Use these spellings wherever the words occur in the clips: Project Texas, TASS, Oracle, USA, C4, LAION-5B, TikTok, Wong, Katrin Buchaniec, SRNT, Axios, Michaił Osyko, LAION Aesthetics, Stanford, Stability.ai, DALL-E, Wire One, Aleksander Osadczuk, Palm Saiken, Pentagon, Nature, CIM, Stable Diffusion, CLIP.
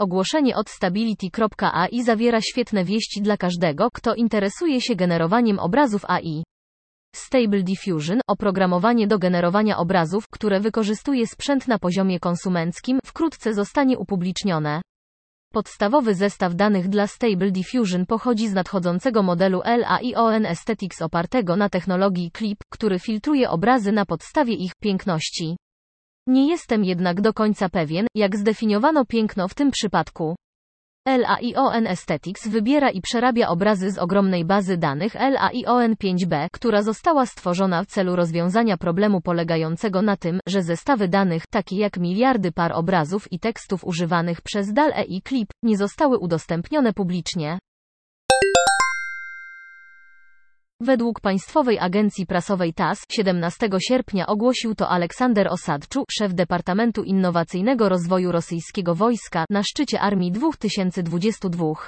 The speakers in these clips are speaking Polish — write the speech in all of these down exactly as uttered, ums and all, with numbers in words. Ogłoszenie od Stability kropka a i zawiera świetne wieści dla każdego, kto interesuje się generowaniem obrazów A I. Stable Diffusion, oprogramowanie do generowania obrazów, które wykorzystuje sprzęt na poziomie konsumenckim, wkrótce zostanie upublicznione. Podstawowy zestaw danych dla Stable Diffusion pochodzi z nadchodzącego modelu LAION Aesthetics opartego na technologii C L I P, który filtruje obrazy na podstawie ich piękności. Nie jestem jednak do końca pewien, jak zdefiniowano piękno w tym przypadku. LAION Aesthetics wybiera i przerabia obrazy z ogromnej bazy danych LAION pięć B, która została stworzona w celu rozwiązania problemu polegającego na tym, że zestawy danych, takie jak miliardy par obrazów i tekstów używanych przez D A L L E i C L I P, nie zostały udostępnione publicznie. Według Państwowej Agencji Prasowej T A S siedemnastego sierpnia ogłosił to Aleksander Osadczuk, szef Departamentu Innowacyjnego Rozwoju Rosyjskiego Wojska, na szczycie Armii dwa tysiące dwudziestego drugiego.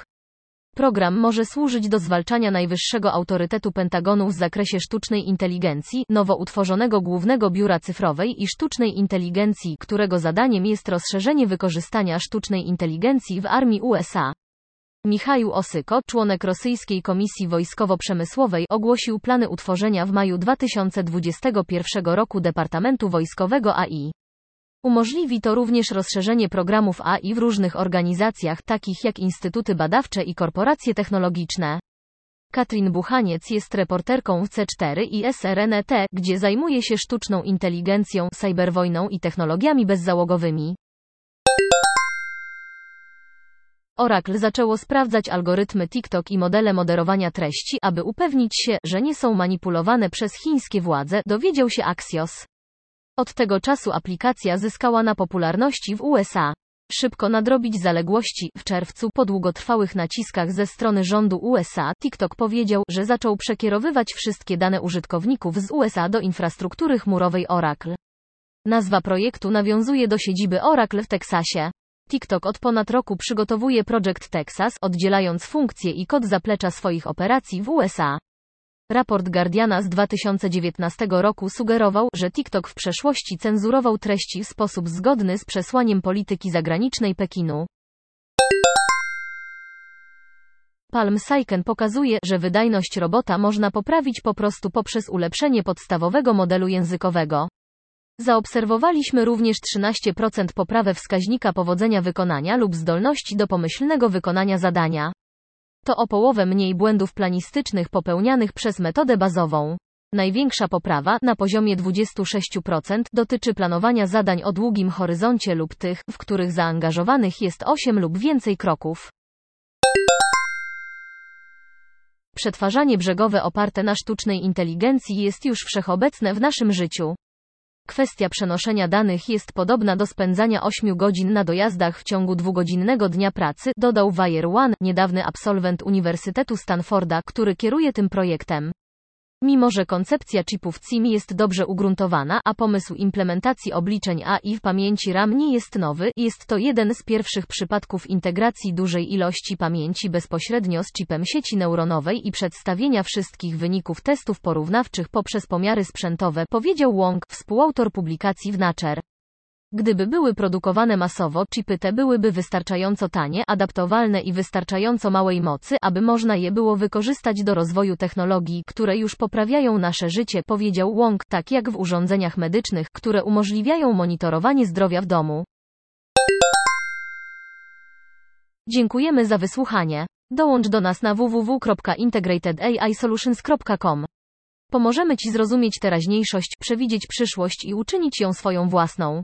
Program może służyć do zwalczania najwyższego autorytetu Pentagonu w zakresie sztucznej inteligencji, nowo utworzonego Głównego Biura Cyfrowej i Sztucznej Inteligencji, którego zadaniem jest rozszerzenie wykorzystania sztucznej inteligencji w armii U S A. Michaił Osyko, członek Rosyjskiej Komisji Wojskowo-Przemysłowej, ogłosił plany utworzenia w maju dwa tysiące dwudziestego pierwszego roku Departamentu Wojskowego A I. Umożliwi to również rozszerzenie programów A I w różnych organizacjach, takich jak instytuty badawcze i korporacje technologiczne. Katrin Buchaniec jest reporterką w C cztery i S R N T, gdzie zajmuje się sztuczną inteligencją, cyberwojną i technologiami bezzałogowymi. Oracle zaczęło sprawdzać algorytmy TikTok i modele moderowania treści, aby upewnić się, że nie są manipulowane przez chińskie władze, dowiedział się Axios. Od tego czasu aplikacja zyskała na popularności w U S A. Szybko nadrobić zaległości. W czerwcu, po długotrwałych naciskach ze strony rządu U S A, TikTok powiedział, że zaczął przekierowywać wszystkie dane użytkowników z U S A do infrastruktury chmurowej Oracle. Nazwa projektu nawiązuje do siedziby Oracle w Teksasie. TikTok od ponad roku przygotowuje Project Texas, oddzielając funkcje i kod zaplecza swoich operacji w U S A. Raport Guardiana z dwa tysiące dziewiętnastego roku sugerował, że TikTok w przeszłości cenzurował treści w sposób zgodny z przesłaniem polityki zagranicznej Pekinu. Palm Saiken pokazuje, że wydajność robota można poprawić po prostu poprzez ulepszenie podstawowego modelu językowego. Zaobserwowaliśmy również trzynaście procent poprawę wskaźnika powodzenia wykonania lub zdolności do pomyślnego wykonania zadania. To o połowę mniej błędów planistycznych popełnianych przez metodę bazową. Największa poprawa, na poziomie dwadzieścia sześć procent, dotyczy planowania zadań o długim horyzoncie lub tych, w których zaangażowanych jest osiem lub więcej kroków. Przetwarzanie brzegowe oparte na sztucznej inteligencji jest już wszechobecne w naszym życiu. Kwestia przenoszenia danych jest podobna do spędzania ośmiu godzin na dojazdach w ciągu dwugodzinnego dnia pracy, dodał Wire One, niedawny absolwent Uniwersytetu Stanforda, który kieruje tym projektem. Mimo że koncepcja chipów C I M jest dobrze ugruntowana, a pomysł implementacji obliczeń A I w pamięci RAM nie jest nowy, jest to jeden z pierwszych przypadków integracji dużej ilości pamięci bezpośrednio z chipem sieci neuronowej i przedstawienia wszystkich wyników testów porównawczych poprzez pomiary sprzętowe, powiedział Wong, współautor publikacji w Nature. Gdyby były produkowane masowo, chipy te byłyby wystarczająco tanie, adaptowalne i wystarczająco małej mocy, aby można je było wykorzystać do rozwoju technologii, które już poprawiają nasze życie, powiedział Wong, tak jak w urządzeniach medycznych, które umożliwiają monitorowanie zdrowia w domu. Dziękujemy za wysłuchanie. Dołącz do nas na w w w kropka integrated a i solutions kropka com. Pomożemy Ci zrozumieć teraźniejszość, przewidzieć przyszłość i uczynić ją swoją własną.